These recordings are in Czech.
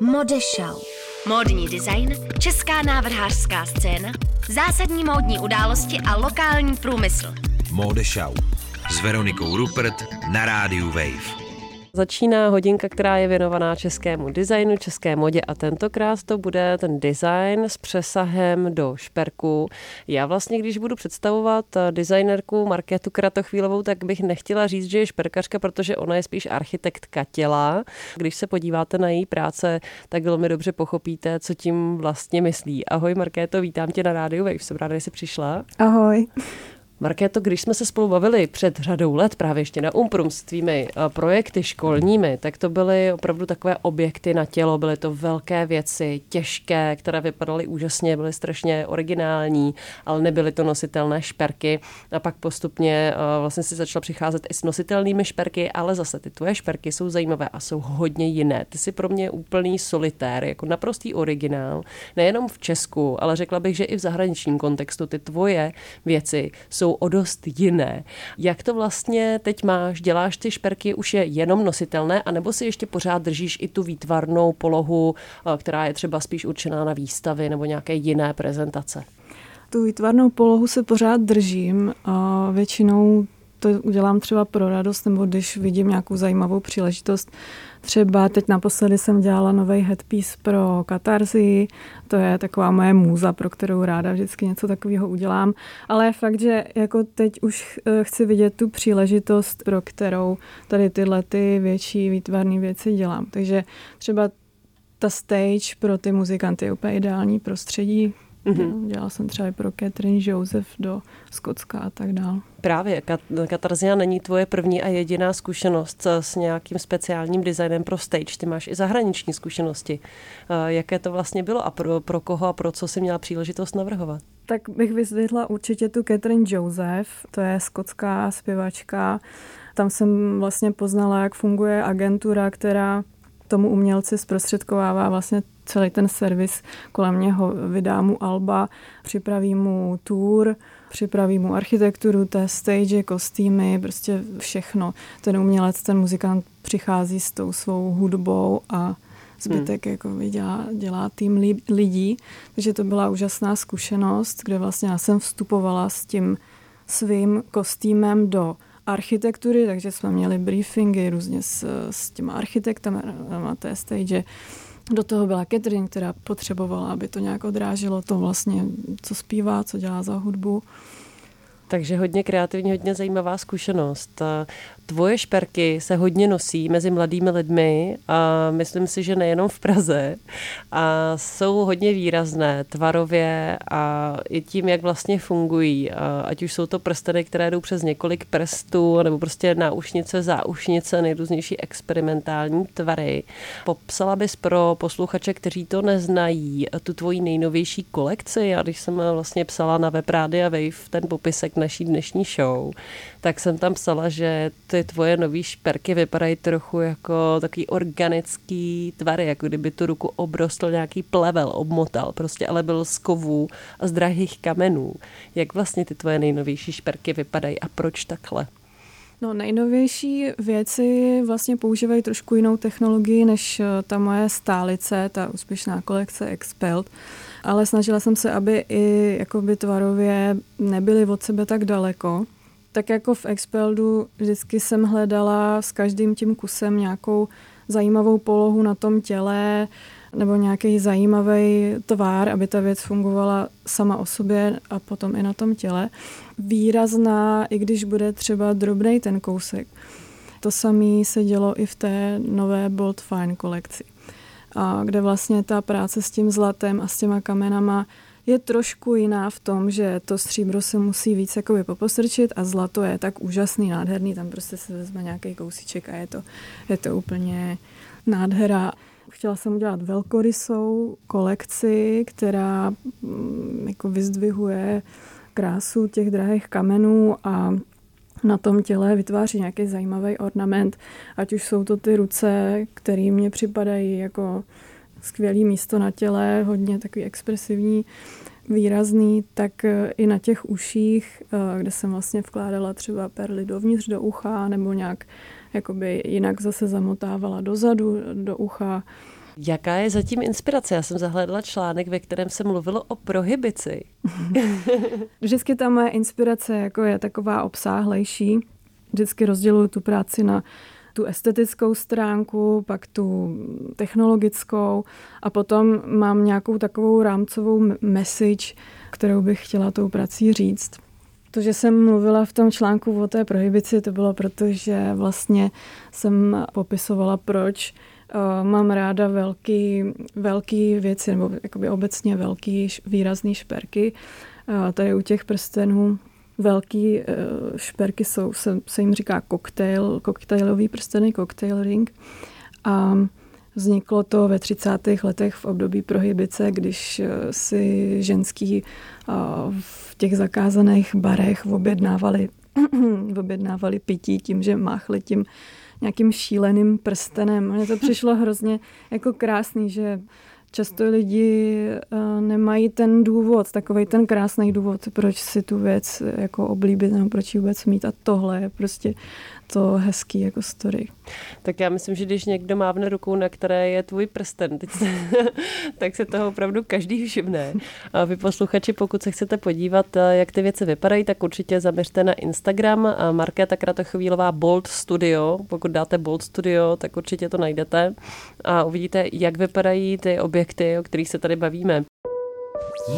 Modeshow. Módní design, česká návrhářská scéna, zásadní módní události a lokální průmysl. Modeshow s Veronikou Rupert na rádiu Wave. Začíná hodinka, která je věnovaná českému designu, české modě a tentokrát to bude ten design s přesahem do šperku. Já vlastně, když budu představovat designerku Markétu Kratochvílovou, tak bych nechtěla říct, že je šperkařka, protože ona je spíš architektka těla. Když se podíváte na její práce, tak velmi dobře pochopíte, co tím vlastně myslí. Ahoj Markéto, vítám tě na rádiu Wave, jsem ráda, že jsi přišla. Ahoj. Markéto, když jsme se spolu bavili před řadou let právě ještě na Umprum s tvými projekty školními, tak to byly opravdu takové objekty na tělo, byly to velké věci, těžké, které vypadaly úžasně, byly strašně originální, ale nebyly to nositelné šperky. A pak postupně vlastně si začala přicházet i s nositelnými šperky, ale zase ty tvoje šperky jsou zajímavé a jsou hodně jiné. Ty jsi pro mě úplný solitér, jako naprostý originál, nejenom v Česku, ale řekla bych, že i v zahraničním kontextu ty tvoje věci jsou o dost jiné. Jak to vlastně teď máš? Děláš ty šperky, už je jenom nositelné, anebo si ještě pořád držíš i tu výtvarnou polohu, která je třeba spíš určená na výstavy nebo nějaké jiné prezentace? Tu výtvarnou polohu se pořád držím. A většinou to udělám třeba pro radost, nebo když vidím nějakou zajímavou příležitost. Třeba teď naposledy jsem dělala nový headpiece pro Katarzi, to je taková moje můza, pro kterou ráda vždycky něco takového udělám, ale je fakt, že jako teď už chci vidět tu příležitost, pro kterou tady tyhle ty větší výtvarné věci dělám. Takže třeba ta stage pro ty muzikanty je úplně ideální prostředí. Mm-hmm. Dělala jsem třeba i pro Catherine Joseph do Skotska a tak dál. Právě, Katarzina není tvoje první a jediná zkušenost s nějakým speciálním designem pro stage. Ty máš i zahraniční zkušenosti. Jaké to vlastně bylo a pro koho a pro co jsi měla příležitost navrhovat? Tak bych vyzdvihla určitě tu Catherine Joseph, to je skotská zpěvačka. Tam jsem vlastně poznala, jak funguje agentura, která tomu umělci zprostředkovává vlastně celý ten servis kolem něho, vydá mu alba, připraví mu tour, připraví mu architekturu, té stage, kostýmy, prostě všechno. Ten umělec, ten muzikant přichází s tou svou hudbou a zbytek jako dělá tým lidí. Takže to byla úžasná zkušenost, kde vlastně já jsem vstupovala s tím svým kostýmem do architektury, takže jsme měli briefingy různě s těma architektama na té stage. Do toho byla Catherine, která potřebovala, aby to nějak odráželo to vlastně, co zpívá, co dělá za hudbu. Takže hodně kreativní, hodně zajímavá zkušenost. Tvoje šperky se hodně nosí mezi mladými lidmi a myslím si, že nejenom v Praze. A jsou hodně výrazné tvarově a i tím, jak vlastně fungují. Ať už jsou to prsteny, které jdou přes několik prstů, nebo prostě náušnice, záušnice, nejrůznější experimentální tvary. Popsala bys pro posluchače, kteří to neznají, tu tvoji nejnovější kolekci. Já když jsem vlastně psala na web Rádia Wave ten popisek naší dnešní show, tak jsem tam psala, že ty tvoje nový šperky vypadají trochu jako takový organický tvary, jako kdyby tu ruku obrostl nějaký plevel, obmotal, prostě ale byl z kovů a z drahých kamenů. Jak vlastně ty tvoje nejnovější šperky vypadají a proč takhle? No, nejnovější věci vlastně používají trošku jinou technologii než ta moje stálice, ta úspěšná kolekce Expelt, ale snažila jsem se, aby i jakoby tvarově nebyly od sebe tak daleko. Tak jako v Expeldu vždycky jsem hledala s každým tím kusem nějakou zajímavou polohu na tom těle nebo nějaký zajímavý tvar, aby ta věc fungovala sama o sobě a potom i na tom těle. Výrazná, i když bude třeba drobnej ten kousek. To samé se dělo i v té nové Bold Fine kolekci, a kde vlastně ta práce s tím zlatem a s těma kamenama je trošku jiná v tom, že to stříbro se musí víc jakoby popostrčit a zlato je tak úžasný, nádherný, tam prostě se vezme nějaký kousíček a je to úplně nádhera. Chtěla jsem udělat velkorysou kolekci, která jako vyzdvihuje krásu těch drahých kamenů a na tom těle vytváří nějaký zajímavý ornament, ať už jsou to ty ruce, které mně připadají jako skvělý místo na těle, hodně takový expresivní, výrazný, tak i na těch uších, kde jsem vlastně vkládala třeba perly dovnitř do ucha, nebo nějak jakoby jinak zase zamotávala dozadu do ucha. Jaká je zatím inspirace? Já jsem zahlédla článek, ve kterém se mluvilo o prohibici. Vždycky ta moje inspirace jako je taková obsáhlejší. Vždycky rozděluji tu práci na tu estetickou stránku, pak tu technologickou a potom mám nějakou takovou rámcovou message, kterou bych chtěla tou prací říct. To, že jsem mluvila v tom článku o té prohibici, to bylo proto, že vlastně jsem popisovala, proč mám ráda velký věci, nebo jakoby obecně velký výrazný šperky. Tady u těch prstenů velký šperky jsou, se jim říká koktejlový prsteny, cocktail ring. A vzniklo to ve 30. letech v období prohibice, když si ženský v těch zakázaných barech objednávali pití tím, že máchli tím nějakým šíleným prstenem. Mně to přišlo hrozně jako krásný, že často lidi nemají ten důvod, takovej ten krásný důvod, proč si tu věc jako oblíbit nebo proč ji vůbec mít, a tohle je prostě to hezký jako story. Tak já myslím, že když někdo mávne rukou, na které je tvůj prsten, tak se toho opravdu každý všimne. A vy posluchači, pokud se chcete podívat, jak ty věci vypadají, tak určitě zaměřte na Instagram Markéta Kratochvílová Bold Studio. Pokud dáte Bold Studio, tak určitě to najdete a uvidíte, jak vypadají ty objekty, o kterých se tady bavíme.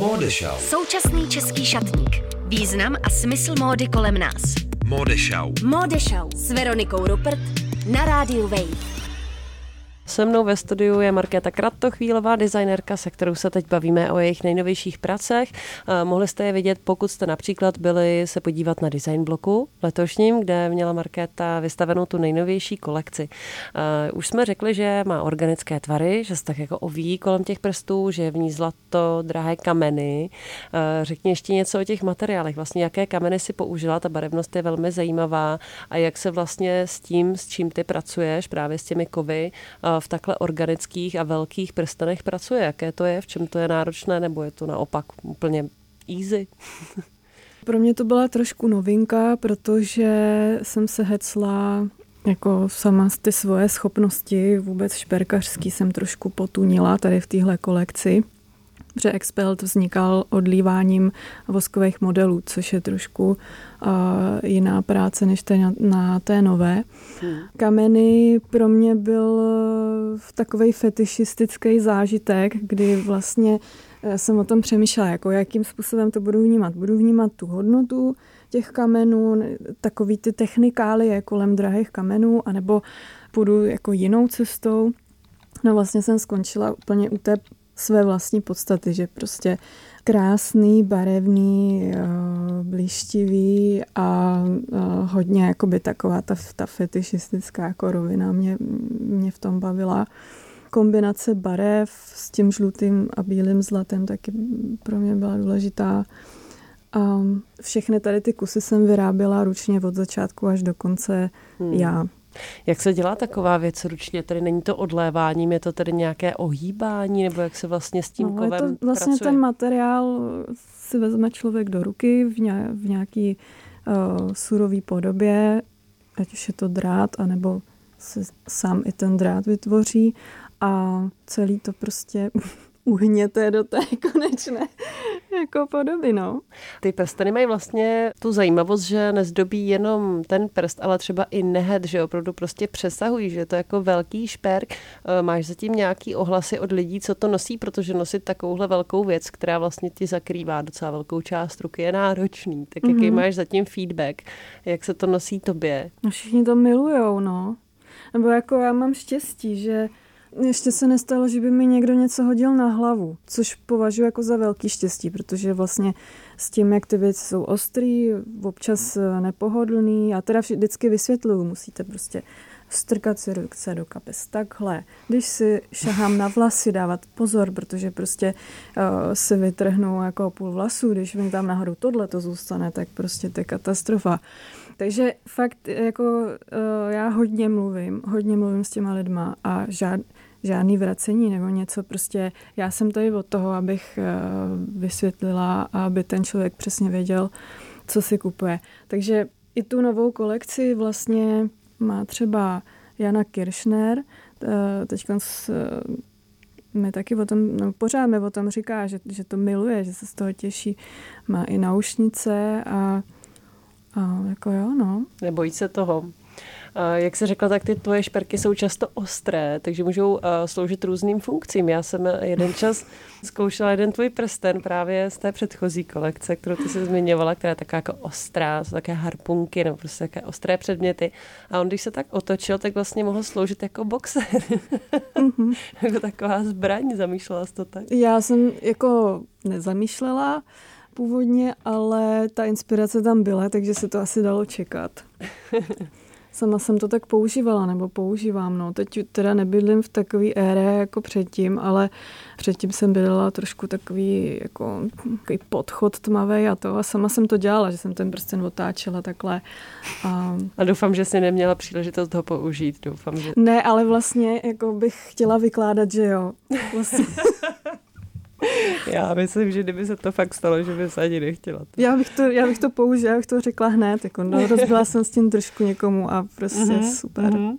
Modeshow. Současný český šatník. Význam a smysl módy kolem nás. Modeshow s Veronikou Rupert na Radio Wave. Se mnou ve studiu je Markéta Kratochvílová, designérka, se kterou se teď bavíme o jejich nejnovějších pracech. Mohli jste je vidět, pokud jste například byli se podívat na design bloku letošním, kde měla Markéta vystavenou tu nejnovější kolekci. Už jsme řekli, že má organické tvary, že se tak jako oví kolem těch prstů, že je v ní zlato, drahé kameny. Řekni ještě něco o těch materiálech. Vlastně jaké kameny si použila, ta barevnost je velmi zajímavá, a jak se vlastně s tím, s čím ty pracuješ, právě s těmi kovy, v takhle organických a velkých prstenech pracuje. Jaké to je? V čem to je náročné? Nebo je to naopak úplně easy? Pro mě to byla trošku novinka, protože jsem se hecla jako sama ty svoje schopnosti. Vůbec šperkařský jsem trošku potunila tady v téhle kolekci. Protože Expelt vznikal odlíváním voskových modelů, což je trošku jiná práce než na té nové. Kameny pro mě byl takovej fetišistický zážitek, kdy vlastně jsem o tom přemýšlela, jako jakým způsobem to budu vnímat. Budu vnímat tu hodnotu těch kamenů, takový ty technikálie kolem drahých kamenů, anebo půjdu jako jinou cestou. No vlastně jsem skončila úplně u té své vlastní podstaty, že prostě krásný, barevný, blíštivý a hodně jakoby taková ta fetišistická jako rovina mě v tom bavila. Kombinace barev s tím žlutým a bílým zlatem taky pro mě byla důležitá. A všechny tady ty kusy jsem vyráběla ručně od začátku až do konce já. Jak se dělá taková věc ručně? Tady není to odléváním, je to tady nějaké ohýbání, nebo jak se vlastně s tím kovem pracuje? Vlastně ten materiál si vezme člověk do ruky v nějaký surový podobě, ať už je to drát, anebo se sám i ten drát vytvoří a celý to prostě uhněte do té konečné jako podoby, no. Ty prsteny mají vlastně tu zajímavost, že nezdobí jenom ten prst, ale třeba i nehet, že opravdu prostě přesahují, že je to jako velký šperk. Máš zatím nějaký ohlasy od lidí, co to nosí, protože nosit takovouhle velkou věc, která vlastně ti zakrývá docela velkou část ruky, je náročný. Tak jaký máš zatím feedback? Jak se to nosí tobě? No, všichni to milujou, no. Nebo jako já mám štěstí, že ještě se nestalo, že by mi někdo něco hodil na hlavu, což považuji jako za velký štěstí, protože vlastně s tím, jak ty věci jsou ostrý, občas nepohodlný, já teda vždycky vysvětluju, musíte prostě strkat si ruce do kapes takhle. Když si šahám na vlasy, dávat pozor, protože prostě se vytrhnou jako půl vlasů, když mi tam nahoru tohle to zůstane, tak prostě to je katastrofa. Takže fakt jako já hodně mluvím s těma lidma a žádný vracení nebo něco, prostě já jsem tady od toho, abych vysvětlila a aby ten člověk přesně věděl, co si kupuje. Takže i tu novou kolekci vlastně má třeba Jana Kiršner, teďka mi taky o tom, no, pořád mi o tom říká, že to miluje, že se z toho těší. Má i náušnice a jako jo, no. Nebojí se toho. Jak jsi řekla, tak ty tvoje šperky jsou často ostré, takže můžou sloužit různým funkcím. Já jsem jeden čas zkoušela jeden tvůj prsten právě z té předchozí kolekce, kterou ty jsi zmiňovala, která je taková jako ostrá, jsou také harpunky nebo prostě také ostré předměty. A on, když se tak otočil, tak vlastně mohl sloužit jako boxer. Mm-hmm. Jako taková zbraň, zamýšlela jsi to tak? Já jsem jako nezamýšlela původně, ale ta inspirace tam byla, takže se to asi dalo čekat. Sama jsem to tak používala, nebo používám. No. Teď teda nebydlím v takové éře jako předtím, ale předtím jsem bydlela trošku takový podchod tmavý a to. A sama jsem to dělala, že jsem ten prsten otáčela takhle. A doufám, že jsi neměla příležitost ho použít. Doufám, že... Ne, ale vlastně jako bych chtěla vykládat, že jo. Vlastně... Já myslím, že kdyby se to fakt stalo, že by se ani nechtěla. Já bych to použila, já bych to řekla hned. Jako, no, rozbila jsem s tím trošku někomu a prostě super. Mm-hmm.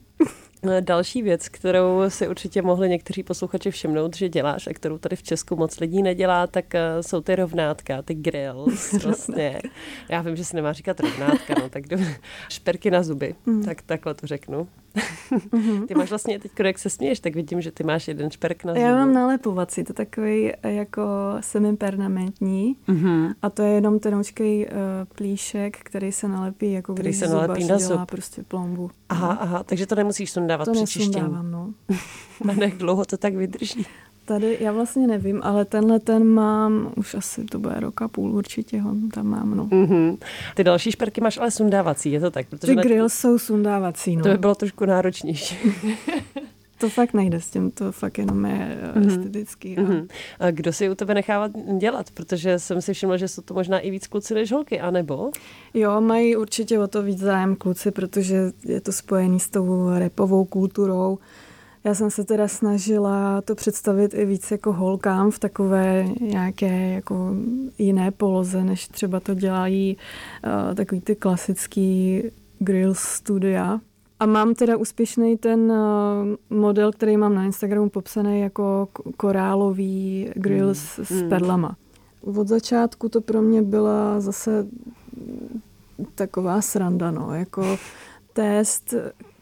Další věc, kterou si určitě mohli někteří posluchači všimnout, že děláš a kterou tady v Česku moc lidí nedělá, tak jsou ty rovnátka, ty grills vlastně. Já vím, že se nemá říkat rovnátka, no tak dobře. Šperky na zuby, tak takhle to řeknu. Ty máš vlastně teď, jak se směješ, tak vidím, že ty máš jeden šperk na zubu. Já mám nalepovací, to takový jako semipermanentní a to je jenom tenoučkej plíšek, který se nalepí, jako když zubař dělá zub. Prostě plombu. Aha, takže to nemusíš sundávat při čištění. To nesundávám, no. A jak dlouho to tak vydrží? Tady já vlastně nevím, ale ten mám už asi to bude rok a půl určitě ho tam mám, no. Mm-hmm. Ty další šperky máš ale sundávací, je to tak? Protože ty grills jsou sundávací, no. To by bylo trošku náročnější. To fakt nejde s tím, to fakt jenom je estetický. Mm-hmm. A kdo si u tebe nechává dělat? Protože jsem si všimla, že jsou to možná i víc kluci než holky, anebo? Jo, mají určitě o to víc zájem kluci, protože je to spojený s tou rapovou kulturou. Já jsem se teda snažila to představit i víc jako holkám v takové nějaké jako jiné poloze, než třeba to dělají takový ty klasický grill studia. A mám teda úspěšný ten model, který mám na Instagramu popsaný jako korálový grill s perlama. Od začátku to pro mě byla zase taková sranda, no, jako test,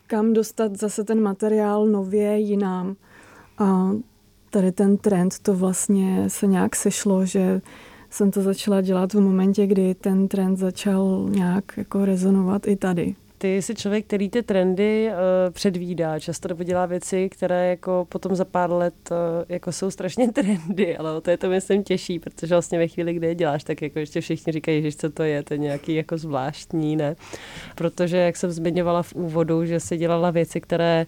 kam dostat zase ten materiál nově jinam. A tady ten trend, to vlastně se nějak sešlo, že jsem to začala dělat v momentě, kdy ten trend začal nějak jako rezonovat i tady. Ty jsi člověk, který ty trendy předvídá, často nebo dělá věci, které jako potom za pár let jako jsou strašně trendy, ale to je to myslím těžší, protože vlastně ve chvíli, kdy je děláš, tak jako ještě všichni říkají, že co to je nějaký jako zvláštní, ne? Protože jak jsem zmiňovala v úvodu, že jsi dělala věci, které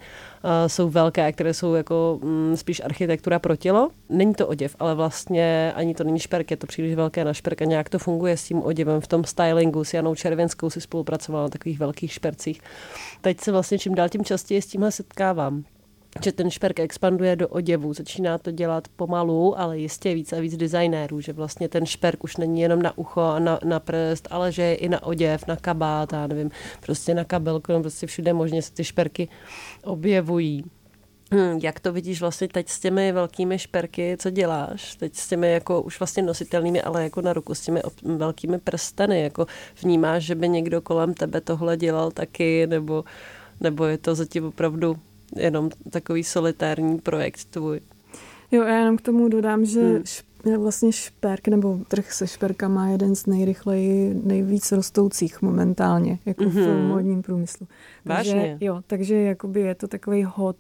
jsou velké, které jsou jako spíš architektura pro tělo. Není to oděv, ale vlastně ani to není šperk, je to příliš velké na šperk a nějak to funguje s tím oděvem v tom stylingu. S Janou Červinskou si spolupracovala na takových velkých špercích. Teď se vlastně čím dál tím častěji s tímhle setkávám, že ten šperk expanduje do oděvu. Začíná to dělat pomalu, ale jistě víc a víc designérů, že vlastně ten šperk už není jenom na ucho a na prst, ale že je i na oděv, na kabát, já nevím, prostě na kabelku, prostě všude možně se ty šperky objevují. Jak to vidíš vlastně teď s těmi velkými šperky, co děláš? Teď s těmi jako už vlastně nositelnými, ale jako na ruku, s těmi velkými prsteny, jako vnímáš, že by někdo kolem tebe tohle dělal taky, nebo je to zatím opravdu jenom takový solitární projekt tvůj? Jo, já jenom k tomu dodám, že vlastně šperk nebo trh se šperkama je jeden z nejvíc rostoucích momentálně, jako v módním průmyslu. Takže, vážně? Jo, takže jakoby je to takový hot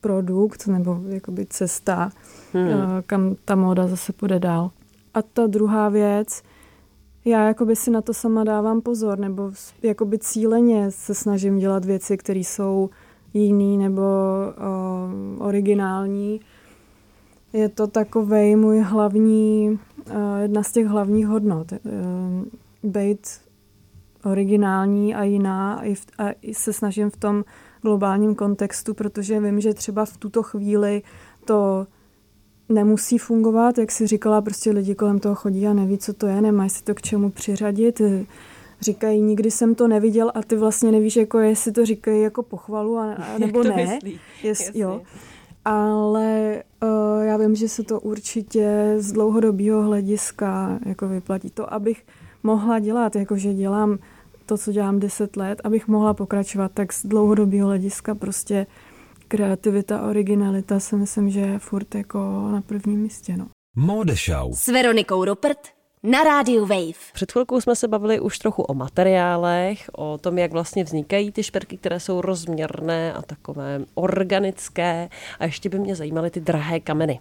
produkt nebo jakoby cesta, kam ta móda zase půjde dál. A ta druhá věc, já jakoby si na to sama dávám pozor, nebo jakoby cíleně se snažím dělat věci, které jsou jiný nebo originální. Je to takovej můj hlavní, jedna z těch hlavních hodnot. Být originální a jiná a se snažím v tom globálním kontextu, protože vím, že třeba v tuto chvíli to nemusí fungovat, jak si říkala, prostě lidi kolem toho chodí a neví, co to je, nemají si to k čemu přiřadit. Říkají, nikdy jsem to neviděl a ty vlastně nevíš, jako jestli to říkají jako pochvalu, nebo ne. Myslí? Jo. Ale myslím, že se to určitě z dlouhodobého hlediska jako vyplatí. To, abych mohla dělat, jakože dělám to, co dělám 10 let, abych mohla pokračovat, tak z dlouhodobého hlediska prostě kreativita, originalita si myslím, že je furt jako na prvním místě. No. Mode Show s Veronikou Rupert na Radio Wave. Před chvilkou jsme se bavili už trochu o materiálech, o tom, jak vlastně vznikají ty šperky, které jsou rozměrné a takové organické. A ještě by mě zajímaly ty drahé kameny.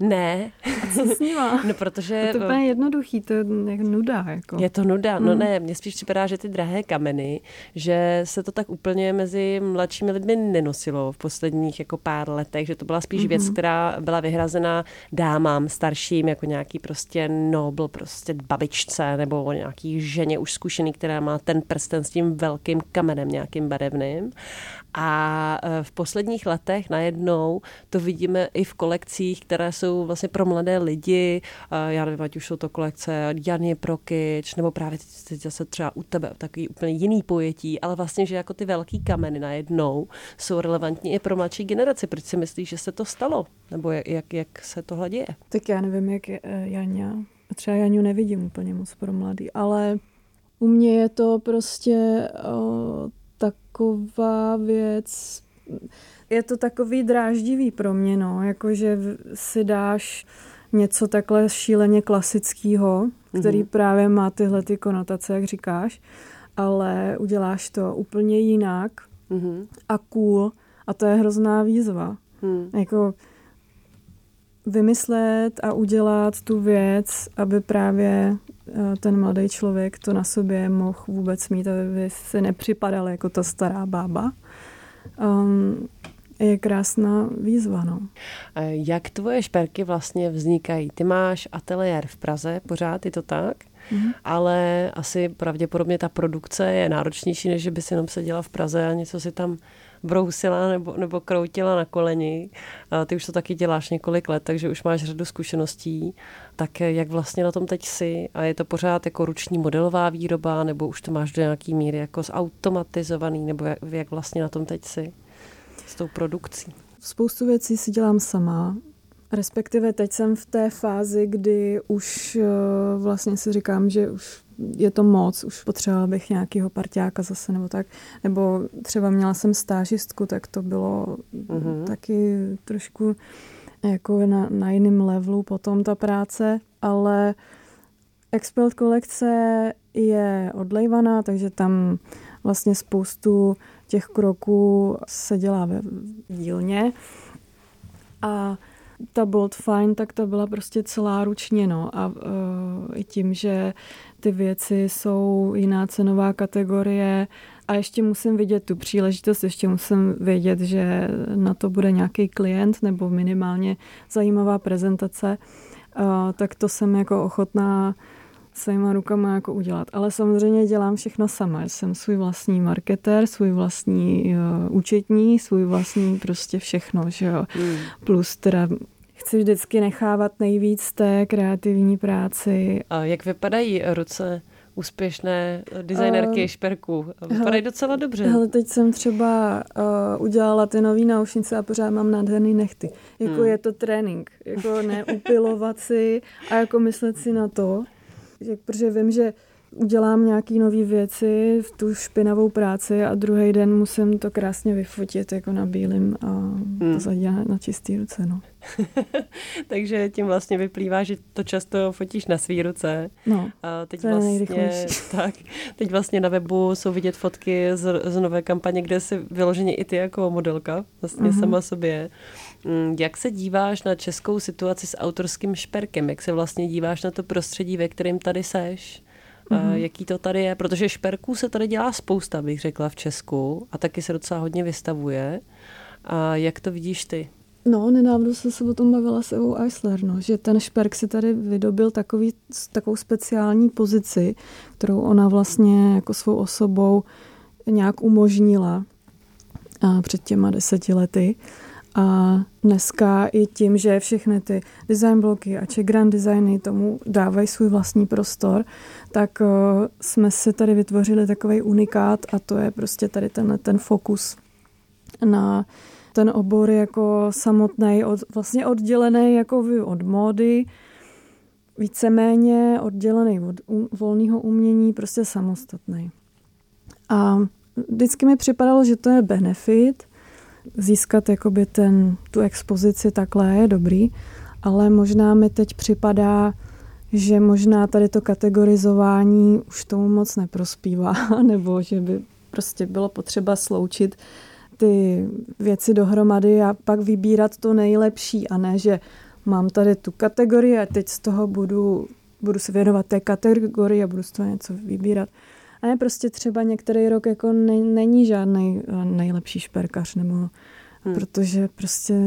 Ne. A co s nima? No, protože... To je jednoduchý, to je nuda. Jako. Je to nuda, no ne, mně spíš připadá, že ty drahé kameny, že se to tak úplně mezi mladšími lidmi nenosilo v posledních jako pár letech, že to byla spíš věc, která byla vyhrazená dámám starším, jako nějaký prostě nobl, prostě babičce nebo nějaký ženě už zkušený, která má ten prsten s tím velkým kamenem nějakým barevným. A v posledních letech najednou to vidíme i v kolekcích, které jsou vlastně pro mladé lidi. Já nevím, ať už jsou to kolekce Jany Prokyč, nebo právě teď zase třeba u tebe takový úplně jiný pojetí, ale vlastně, že jako ty velký kameny najednou jsou relevantní i pro mladší generaci. Proč si myslíš, že se to stalo? Nebo jak se tohle děje? Tak já nevím, jak Jaňa. Třeba Jaňu nevidím úplně moc pro mladý, ale u mě je to prostě... taková věc, je to takový dráždivý pro mě, no, jakože si dáš něco takhle šíleně klasického, který právě má tyhle ty konotace, jak říkáš, ale uděláš to úplně jinak a cool, a to je hrozná výzva. Jako vymyslet a udělat tu věc, aby právě ten mladý člověk to na sobě mohl vůbec mít, aby se nepřipadal jako ta stará bába. Je krásná výzva, no. Jak tvoje šperky vlastně vznikají? Ty máš ateliér v Praze, pořád je to tak? Ale asi pravděpodobně ta produkce je náročnější, než by si jenom seděla v Praze a něco si tam brousila nebo kroutila na koleni. Ty už to taky děláš několik let, takže už máš řadu zkušeností. Tak jak vlastně na tom teď jsi? A je to pořád jako ruční modelová výroba, nebo už to máš do nějaký míry jako zautomatizovaný, nebo jak vlastně na tom teď jsi s tou produkcí? Spoustu věcí si dělám sama. Respektive teď jsem v té fázi, kdy už vlastně si říkám, že už je to moc, už potřebovala bych nějakého parťáka zase nebo tak. Nebo třeba měla jsem stážistku, tak to bylo taky trošku jako na jiném levelu potom ta práce, ale Expelt kolekce je odlejvaná, takže tam vlastně spoustu těch kroků se dělá ve dílně. A ta Bold Fine, tak ta byla prostě celá ručně, no. A i tím, že ty věci jsou jiná cenová kategorie a ještě musím vidět tu příležitost, ještě musím vědět, že na to bude nějaký klient nebo minimálně zajímavá prezentace, tak to jsem jako ochotná svýma rukama jako udělat. Ale samozřejmě dělám všechno sama. Jsem svůj vlastní marketér, svůj vlastní účetní, svůj vlastní prostě všechno, že jo. Plus teda chci vždycky nechávat nejvíc té kreativní práci. A jak vypadají ruce úspěšné designerky šperků? Vypadají docela dobře. Hele, teď jsem třeba udělala ty nový náušnice a pořád mám nádherný nechty. Jako je to trénink. Jako neupilovat si a jako myslet si na to, protože vím, že udělám nějaký nový věci v tu špinavou práci a druhý den musím to krásně vyfotit jako na bílým a pozadí na čistý ruce. No. Takže tím vlastně vyplývá, že to často fotíš na svý ruce. No, a teď to je vlastně, tak, teď vlastně na webu jsou vidět fotky z nové kampaně, kde jsi vyloženě i ty jako modelka, vlastně sama sobě. Jak se díváš na českou situaci s autorským šperkem? Jak se vlastně díváš na to prostředí, ve kterém tady seš? Jaký to tady je? Protože šperků se tady dělá spousta, bych řekla, v Česku a taky se docela hodně vystavuje. A jak to vidíš ty? No, nedávno jsem se o tom bavila s Evou Eisler, no, že ten šperk si tady vydobil takovou speciální pozici, kterou ona vlastně jako svou osobou nějak umožnila před těma 10 lety. A dneska i tím, že všechny ty design bloky a check-grand designy tomu dávají svůj vlastní prostor, tak jsme si tady vytvořili takovej unikát a to je prostě tady ten fokus na ten obor jako samotný, vlastně oddělený jako od módy, víceméně oddělený od volného umění, prostě samostatný. A vždycky mi připadalo, že to je benefit, získat jakoby tu expozici takhle je dobrý, ale možná mi teď připadá, že možná tady to kategorizování už tomu moc neprospívá, nebo že by prostě bylo potřeba sloučit ty věci dohromady a pak vybírat to nejlepší, a ne, že mám tady tu kategorii a teď z toho budu se věnovat té kategorii a budu z toho něco vybírat. A ne, prostě třeba některý rok jako není žádný nejlepší šperkař, nebo protože prostě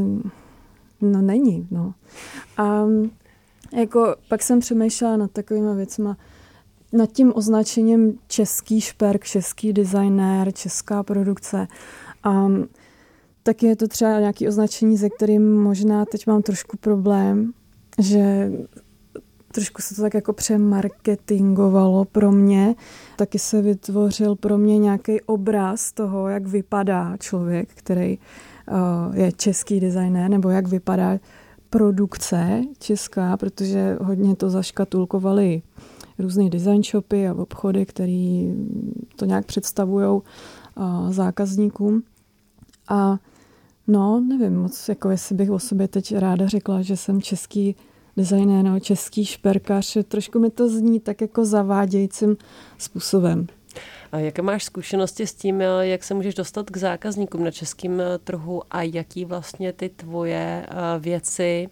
není. No. A jako pak jsem přemýšlela nad takovýma věcma, nad tím označením český šperk, český designér, česká produkce. Tak je to třeba nějaké označení, se kterým možná teď mám trošku problém, že trošku se to tak jako přemarketingovalo pro mě. Taky se vytvořil pro mě nějaký obraz toho, jak vypadá člověk, který je český designér, nebo jak vypadá produkce česká, protože hodně to zaškatulkovali různé design shopy a obchody, který to nějak představujou zákazníkům. A no, nevím moc, jako jestli bych o sobě teď ráda řekla, že jsem český designér, no, český šperkař, trošku mi to zní tak jako zavádějícím způsobem. A jaké máš zkušenosti s tím, jak se můžeš dostat k zákazníkům na českém trhu a jaký vlastně ty tvoje věci,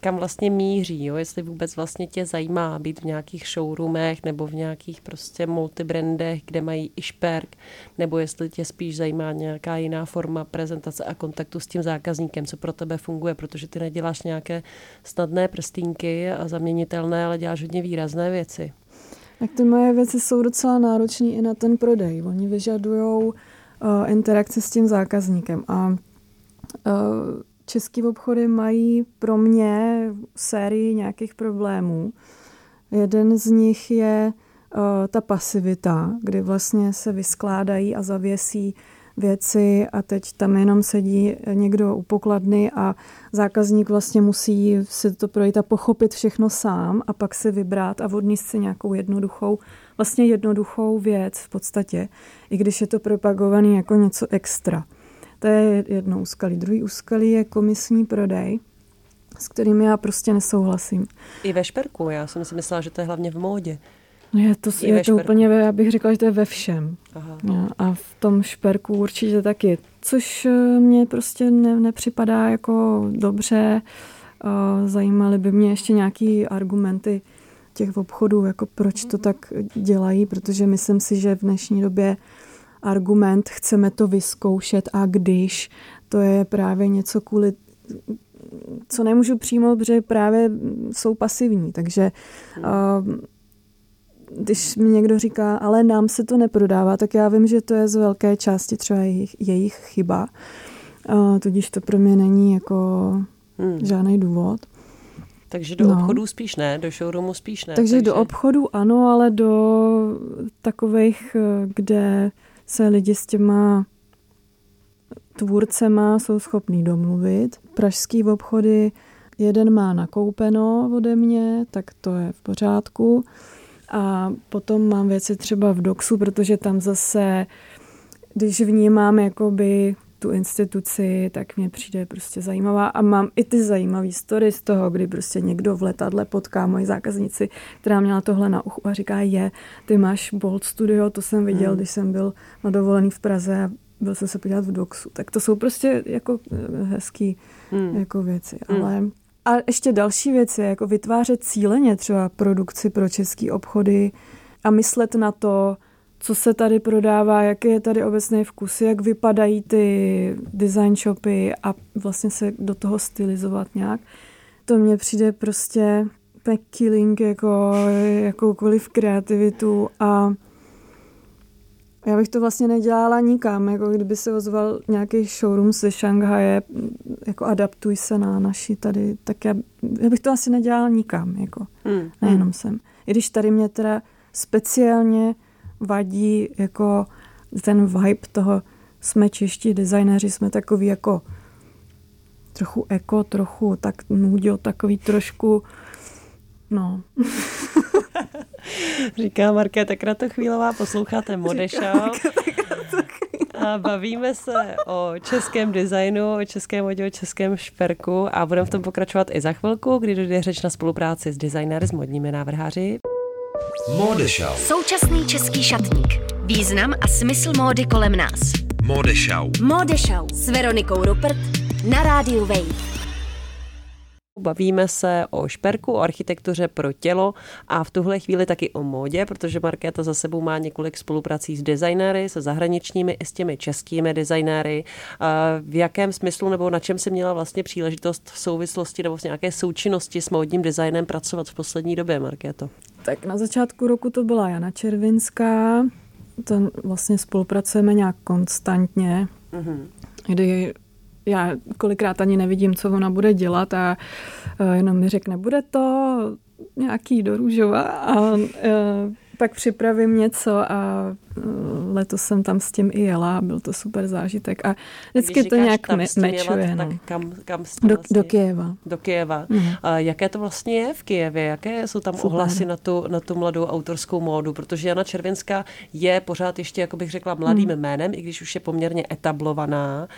kam vlastně míří, jo? Jestli vůbec vlastně tě zajímá být v nějakých showroomech nebo v nějakých prostě multibrandech, kde mají i šperk, nebo jestli tě spíš zajímá nějaká jiná forma prezentace a kontaktu s tím zákazníkem, co pro tebe funguje, protože ty neděláš nějaké snadné prstínky a zaměnitelné, ale děláš hodně výrazné věci. Tak ty moje věci jsou docela náročné i na ten prodej. Oni vyžadují interakci s tím zákazníkem. A české obchody mají pro mě sérii nějakých problémů. Jeden z nich je ta pasivita, kdy vlastně se vyskládají a zavěsí věci a teď tam jenom sedí někdo u pokladny a zákazník vlastně musí si to projít a pochopit všechno sám a pak si vybrat a odníst si nějakou jednoduchou věc v podstatě, i když je to propagovaný jako něco extra. To je jedno úskalí. Druhý úskalí je komisní prodej, s kterým já prostě nesouhlasím. I ve šperku, já jsem si myslela, že to je hlavně v módě. Je to úplně, já bych řekla, že to je ve všem. Aha. A v tom šperku určitě taky. Což mě prostě nepřipadá jako dobře. Zajímaly by mě ještě nějaký argumenty těch obchodů, jako proč to tak dělají, protože myslím si, že v dnešní době argument chceme to vyzkoušet a když, to je právě něco kvůli, co nemůžu přijmout, protože právě jsou pasivní, takže když mi někdo říká, ale nám se to neprodává, tak já vím, že to je z velké části třeba jejich chyba. Tudíž to pro mě není jako žádný důvod. Takže do obchodů spíš ne, do showroomu spíš ne. Takže do obchodů ano, ale do takových, kde se lidi s těma tvůrcema jsou schopní domluvit. Pražský obchody, jeden má nakoupeno ode mě, tak to je v pořádku. A potom mám věci třeba v DOXu, protože tam zase, když vnímám jakoby tu instituci, tak mě přijde prostě zajímavá a mám i ty zajímavý story z toho, kdy prostě někdo v letadle potká moji zákaznici, která měla tohle na uchu a říká, ty máš Bold Studio, to jsem viděl, když jsem byl na dovolený v Praze a byl jsem se podívat v DOXu. Tak to jsou prostě jako hezký jako věci, ale... A ještě další věc je jako vytvářet cíleně třeba produkci pro české obchody a myslet na to, co se tady prodává, jaký je tady obecný vkus, jak vypadají ty design shopy a vlastně se do toho stylizovat nějak. To mně přijde prostě killing jako jakoukoliv kreativitu a já bych to vlastně nedělala nikam, jako kdyby se ozval nějaký showroom ze Šanghaje, jako adaptuj se na naši tady, tak já bych to asi nedělala nikam, jako nejenom sem. I když tady mě teda speciálně vadí jako ten vibe toho jsme čeští designéři, jsme takový jako trochu eko, trochu tak nudio, takový trošku, no. Říká Markéta Kratochvílová, posloucháte Modešau. A bavíme se o českém designu, o českém modě, o českém šperku a budeme v tom pokračovat i za chvilku, kdy dojde řeč na spolupráci s designéry, s modními návrháři. Modešau. Současný český šatník. Význam a smysl módy kolem nás. Modešau. Modešau s Veronikou Rupert na Radio Wave. Bavíme se o šperku, o architektuře pro tělo a v tuhle chvíli taky o módě, protože Markéta za sebou má několik spoluprací s designéry, se zahraničními i s těmi českými designéry. V jakém smyslu nebo na čem si měla vlastně příležitost v souvislosti nebo v nějaké součinnosti s módním designem pracovat v poslední době, Markéto? Tak na začátku roku to byla Jana Červinská. Ten vlastně spolupracujeme nějak konstantně, kdy já kolikrát ani nevidím, co ona bude dělat a jenom mi řekne, bude to nějaký do růžova a pak připravím něco a letos jsem tam s tím i jela, byl to super zážitek a vždycky když to říkáš, nějak mečuje. Jelat, no. Tak kam do Kyjeva. Do Kyjeva. Jaké to vlastně je v Kyjevě? Jaké jsou tam super ohlasy na tu mladou autorskou módu? Protože Jana Červinská je pořád ještě, jako bych řekla, mladým jménem, i když už je poměrně etablovaná.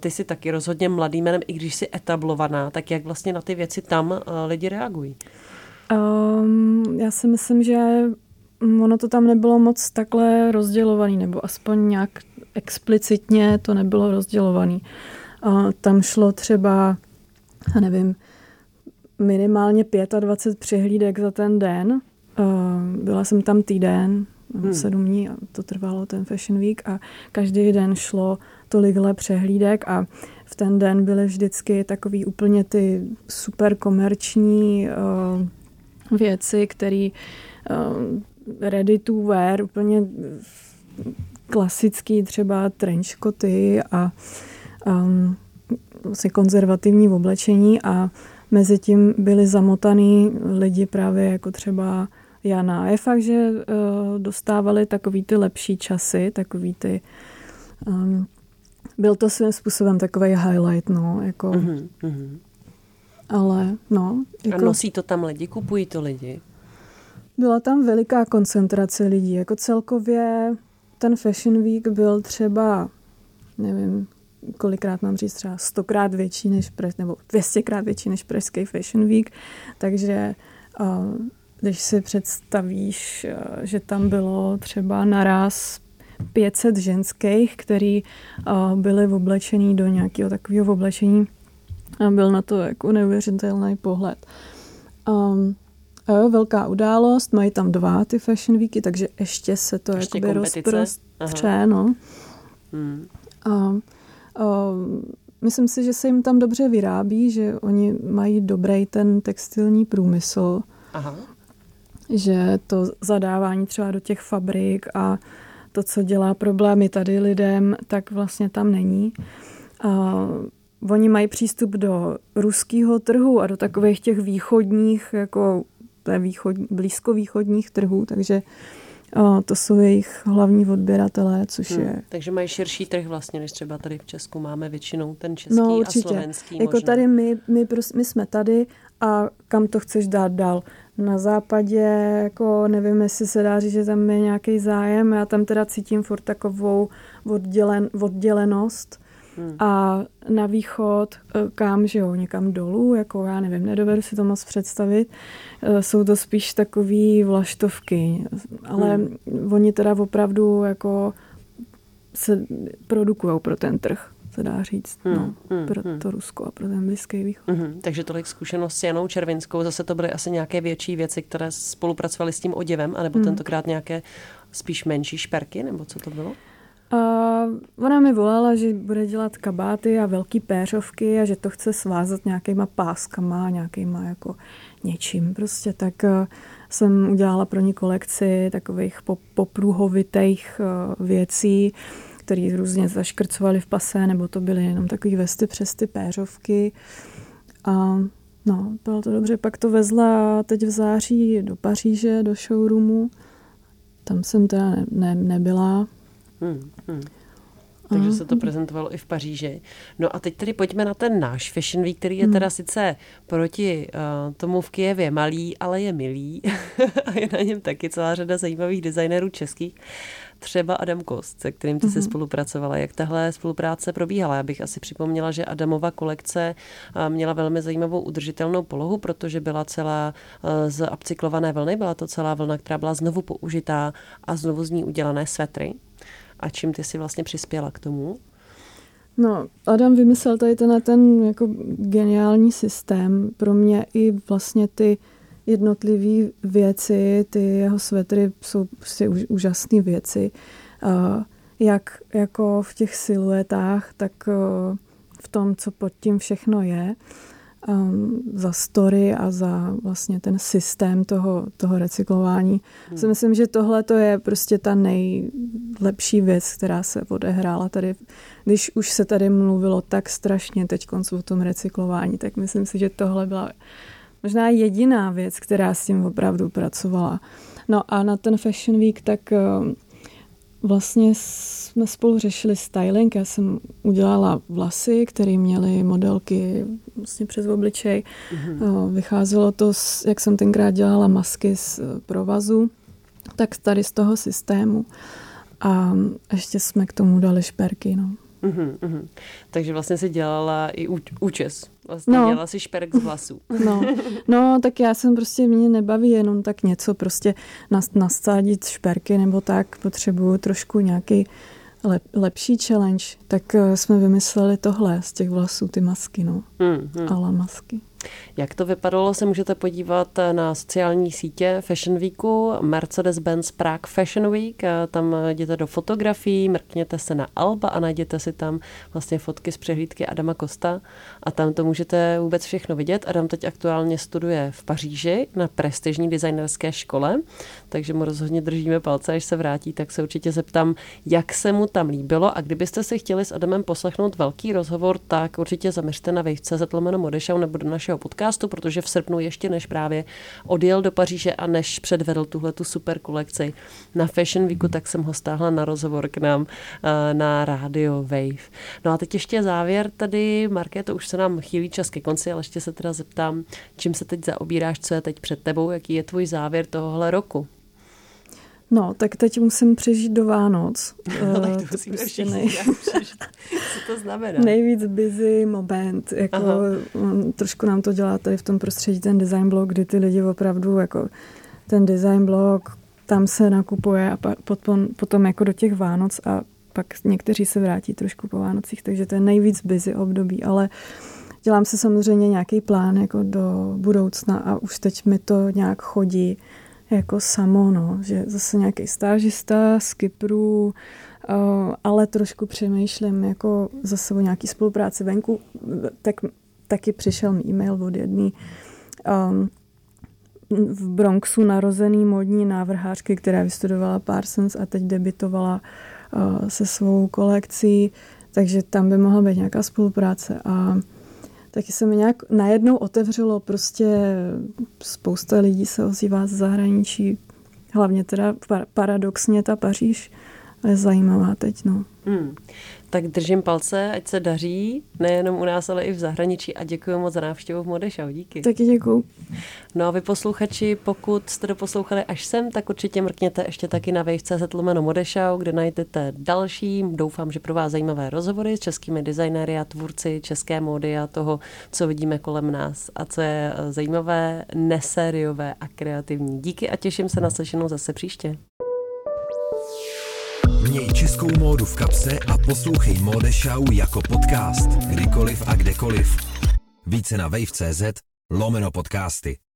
Ty jsi taky rozhodně mladým jménem, i když jsi etablovaná, tak jak vlastně na ty věci tam lidi reagují? Já si myslím, že ono to tam nebylo moc takhle rozdělovaný, nebo aspoň nějak explicitně to nebylo rozdělovaný. Tam šlo třeba, já nevím, minimálně 25 přehlídek za ten den. Byla jsem tam týden, 7 dní, a to trvalo ten Fashion Week a každý den šlo tolikhle přehlídek a v ten den byly vždycky takový úplně ty super komerční věci, které ready to wear, úplně klasický třeba trenčkoty a vlastně konzervativní oblečení a mezi tím byli zamotaný lidi právě jako třeba Jana. Je fakt, že dostávali takový ty lepší časy, takový ty byl to svým způsobem takovej highlight, no, jako ale, no. Jako, a nosí to tam lidi, kupují to lidi? Byla tam veliká koncentrace lidí. Jako celkově ten Fashion Week byl třeba, nevím, kolikrát mám říct, třeba 100krát větší než nebo 200krát větší než pražský Fashion Week. Takže když si představíš, že tam bylo třeba naraz 500 ženských, který byly oblečený do nějakého takového oblečení a byl na to jako neuvěřitelný pohled. Jo, velká událost, mají tam 2 ty Fashion Weeky, takže ještě se to ještě jakoby rozprostře, no. A myslím si, že se jim tam dobře vyrábí, že oni mají dobrý ten textilní průmysl, že to zadávání třeba do těch fabrik a to, co dělá problémy tady lidem, tak vlastně tam není. Oni mají přístup do ruského trhu a do takových těch východních, jako blízkovýchodních trhů, takže to jsou jejich hlavní odběratelé, což je... Takže mají širší trh vlastně, než třeba tady v Česku máme většinou ten český a slovenský jako možná. Tady my jsme tady a kam to chceš dát dál? Na západě, jako nevím, jestli se dá říct, že tam je nějaký zájem, já tam teda cítím furt takovou oddělenost. A na východ, kam, že jo, někam dolů, jako já nevím, nedovedu si to moc představit, jsou to spíš takový vlaštovky, ale oni teda opravdu jako se produkujou pro ten trh, se dá říct, pro to Rusko a pro ten Blízký východ. Takže tolik zkušenost s Janou Červinskou, zase to byly asi nějaké větší věci, které spolupracovaly s tím oděvem, anebo tentokrát nějaké spíš menší šperky, nebo co to bylo? Ona mi volala, že bude dělat kabáty a velký péřovky a že to chce svázat nějakýma páskama, nějakýma jako něčím prostě, tak jsem udělala pro ní kolekci takových popruhovitých věcí, které různě zaškrcovaly v pase, nebo to byly jenom takový vesty přes ty péřovky a no, bylo to dobře, pak to vezla teď v září do Paříže, do showroomu, tam jsem teda nebyla. takže se to prezentovalo i v Paříži. No a teď tedy pojďme na ten náš Fashion Week, který je teda sice proti tomu v Kyjevě malý, ale je milý a je na něm taky celá řada zajímavých designérů českých. Třeba Adam Kost, se kterým ty se spolupracovala. Jak tahle spolupráce probíhala? Já bych asi připomněla, že Adamova kolekce měla velmi zajímavou udržitelnou polohu, protože byla celá z upcyklované vlny, byla to celá vlna, která byla znovu použitá a znovu z ní udělané svetry. A čím ty si vlastně přispěla k tomu? No, Adam vymyslel tady ten jako geniální systém. Pro mě i vlastně ty jednotlivé věci, ty jeho svetry jsou prostě úžasné věci. Jak jako v těch siluetách, tak v tom, co pod tím všechno je. Za story a za vlastně ten systém toho recyklování. Si myslím, že tohle to je prostě ta nejlepší věc, která se odehrála tady. Když už se tady mluvilo tak strašně teďkonc o tom recyklování, tak myslím si, že tohle byla možná jediná věc, která s tím opravdu pracovala. No a na ten Fashion Week tak vlastně jsme spolu řešili styling. Já jsem udělala vlasy, které měly modelky vlastně přes obličej. Vycházelo to, jak jsem tenkrát dělala masky z provazu, tak tady z toho systému. A ještě jsme k tomu dali šperky, no. Takže vlastně si dělala i účes. Vlastně dělala si šperk z vlasů. No, tak já jsem prostě, mě nebaví jenom tak něco prostě nasádit šperky nebo tak, potřebuju trošku nějaký lepší challenge. Tak jsme vymysleli tohle z těch vlasů, ty masky, no. Ala masky. Jak to vypadalo, se můžete podívat na sociální sítě Fashion Weeku, Mercedes-Benz Prague Fashion Week, tam jděte do fotografií, mrkněte se na alba a najděte si tam vlastně fotky z přehlídky Adama Kosta a tam to můžete vůbec všechno vidět. Adam teď aktuálně studuje v Paříži na prestižní designerské škole, takže mu rozhodně držíme palce, až se vrátí, tak se určitě zeptám, jak se mu tam líbilo, a kdybyste si chtěli s Adamem poslechnout velký rozhovor, tak určitě zaměřte na wave.cz/modeshow nebo do našeho podcastu, protože v srpnu, ještě než právě odjel do Paříže a než předvedl tuhletu super kolekci na Fashion Weeku, tak jsem ho stáhla na rozhovor k nám na Radio Wave. No a teď ještě závěr tady, Markéto, už se nám chýlí čas ke konci, ale ještě se teda zeptám, čím se teď zaobíráš, co je teď před tebou, jaký je tvůj závěr tohohle roku? No, tak teď musím přežít do Vánoc. Tak to musíme prostě přežít. Co to znamená? Nejvíc busy moment. Jako, trošku nám to dělá tady v tom prostředí ten design blog, kdy ty lidi opravdu, jako ten design blog, tam se nakupuje a potom jako do těch Vánoc a pak někteří se vrátí trošku po Vánocích, takže to je nejvíc busy období, ale dělám se samozřejmě nějaký plán jako do budoucna a už teď mi to nějak chodí jako samo, no, že zase nějaký stážista z Kypru, ale trošku přemýšlím jako zase o nějaký spolupráci venku, tak taky přišel mi e-mail od jedné v Bronxu narozený modní návrhářky, která vystudovala Parsons a teď debitovala se svou kolekcí, takže tam by mohla být nějaká spolupráce a taky se mi nějak najednou otevřelo, prostě spousta lidí se ozývá z zahraničí, hlavně teda paradoxně ta Paříž je zajímavá teď, no. Tak držím palce, ať se daří, nejenom u nás, ale i v zahraničí, a děkuji moc za návštěvu v Modeshow, díky. Taky děkuji. No a vy posluchači, pokud jste doposlouchali až sem, tak určitě mrkněte ještě taky na wave.cz/Modeshow, kde najdete další, doufám, že pro vás zajímavé rozhovory s českými designéry a tvůrci české módy a toho, co vidíme kolem nás a co je zajímavé, nesériové a kreativní. Díky a těším se na slyšenou zase příště. Měj českou módu v kapse a poslouchej Modeshow jako podcast, kdykoliv a kdekoliv. Více na wave.cz/podcasty.